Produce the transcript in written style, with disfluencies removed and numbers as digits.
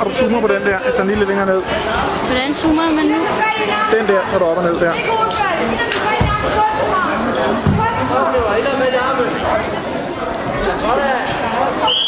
Og du zoomer på den der, altså en lille længere ned. Hvordan zoomer man nu? Den der, så er du op og ned der. Sådan.